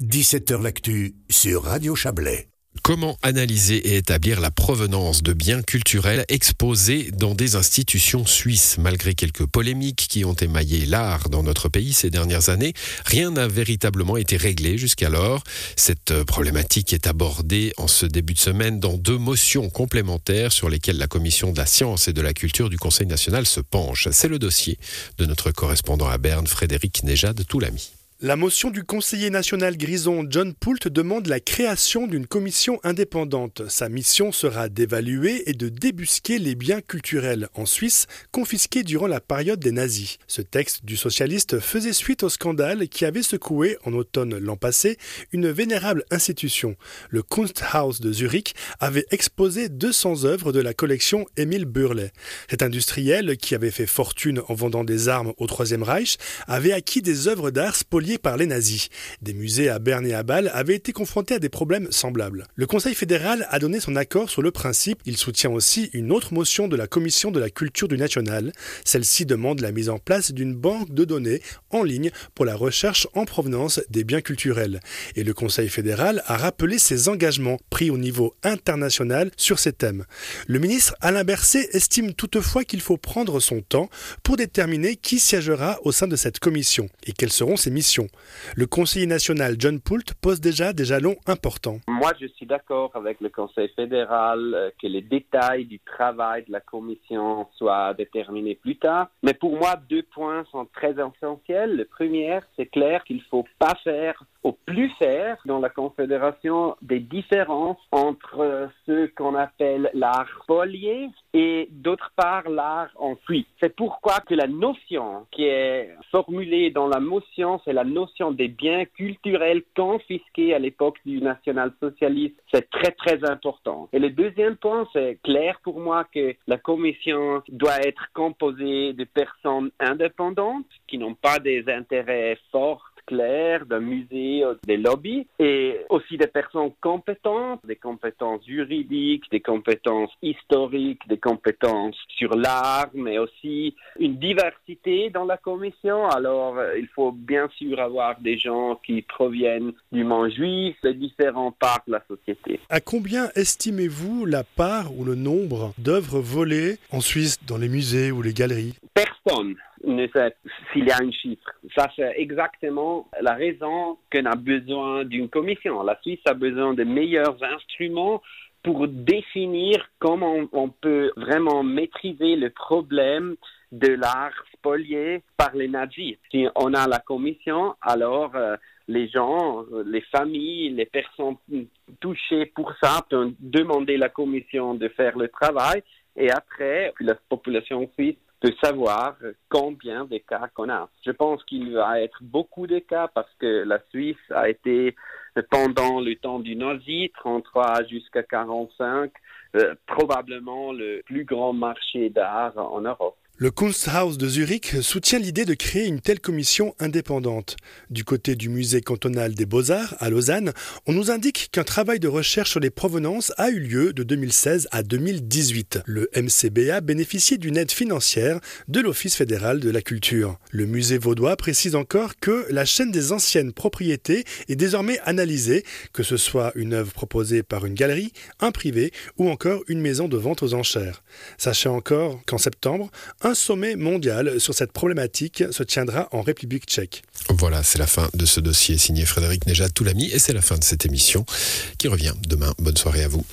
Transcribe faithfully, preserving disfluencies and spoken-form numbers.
dix-sept heures l'actu sur Radio Chablais. Comment analyser et établir la provenance de biens culturels exposés dans des institutions suisses ? Malgré quelques polémiques qui ont émaillé l'art dans notre pays ces dernières années, rien n'a véritablement été réglé jusqu'alors. Cette problématique est abordée en ce début de semaine dans deux motions complémentaires sur lesquelles la Commission de la Science et de la Culture du Conseil national se penche. C'est le dossier de notre correspondant à Berne, Frédéric Nejadet-Toulami. La motion du conseiller national grison John Pult demande la création d'une commission indépendante. Sa mission sera d'évaluer et de débusquer les biens culturels en Suisse confisqués durant la période des nazis. Ce texte du socialiste faisait suite au scandale qui avait secoué en automne l'an passé une vénérable institution. Le Kunsthaus de Zurich avait exposé deux cents œuvres de la collection Émile Burlet. Cet industriel, qui avait fait fortune en vendant des armes au Troisième Reich, avait acquis des œuvres d'art spoliées par les nazis. Des musées à Berne et à Bâle avaient été confrontés à des problèmes semblables. Le Conseil fédéral a donné son accord sur le principe. Il soutient aussi une autre motion de la Commission de la Culture du National. Celle-ci demande la mise en place d'une banque de données en ligne pour la recherche en provenance des biens culturels. Et le Conseil fédéral a rappelé ses engagements pris au niveau international sur ces thèmes. Le ministre Alain Berset estime toutefois qu'il faut prendre son temps pour déterminer qui siégera au sein de cette commission et quelles seront ses missions. Le conseiller national John Pult pose déjà des jalons importants. Moi, je suis d'accord avec le Conseil fédéral que les détails du travail de la Commission soient déterminés plus tard. Mais pour moi, deux points sont très essentiels. Le premier, c'est clair qu'il ne faut pas faire au plus faire dans la Confédération des différences entre ce qu'on appelle l'art spolié et d'autre part l'art en fuite. C'est pourquoi que la notion qui est formulée dans la motion, c'est la notion des biens culturels confisqués à l'époque du national-socialisme. C'est très très important. Et le deuxième point, c'est clair pour moi que la commission doit être composée de personnes indépendantes qui n'ont pas des intérêts forts clair, d'un musée, des lobbies, et aussi des personnes compétentes, des compétences juridiques, des compétences historiques, des compétences sur l'art, mais aussi une diversité dans la commission. Alors, il faut bien sûr avoir des gens qui proviennent du monde juif, des différentes parts de la société. À combien estimez-vous la part ou le nombre d'œuvres volées en Suisse dans les musées ou les galeries ? Personne ne sait s'il y a un chiffre. Ça, c'est exactement la raison qu'on a besoin d'une commission. La Suisse a besoin de meilleurs instruments pour définir comment on peut vraiment maîtriser le problème de l'art spolié par les nazis. Si on a la commission, alors euh, les gens, les familles, les personnes touchées pour ça peuvent demander à la commission de faire le travail et après, la population suisse de savoir combien de cas qu'on a. Je pense qu'il va être beaucoup de cas parce que la Suisse a été, pendant le temps du nazi, trente-trois jusqu'à quarante-cinq, euh, probablement le plus grand marché d'art en Europe. Le Kunsthaus de Zurich soutient l'idée de créer une telle commission indépendante. Du côté du musée cantonal des Beaux-Arts, à Lausanne, on nous indique qu'un travail de recherche sur les provenances a eu lieu de deux mille seize à deux mille dix-huit. Le M C B A bénéficiait d'une aide financière de l'Office fédéral de la culture. Le musée vaudois précise encore que la chaîne des anciennes propriétés est désormais analysée, que ce soit une œuvre proposée par une galerie, un privé ou encore une maison de vente aux enchères. Sachez encore qu'en septembre, un sommet mondial sur cette problématique se tiendra en République tchèque. Voilà, c'est la fin de ce dossier signé Frédéric Nejadet-Toulami et c'est la fin de cette émission qui revient demain. Bonne soirée à vous.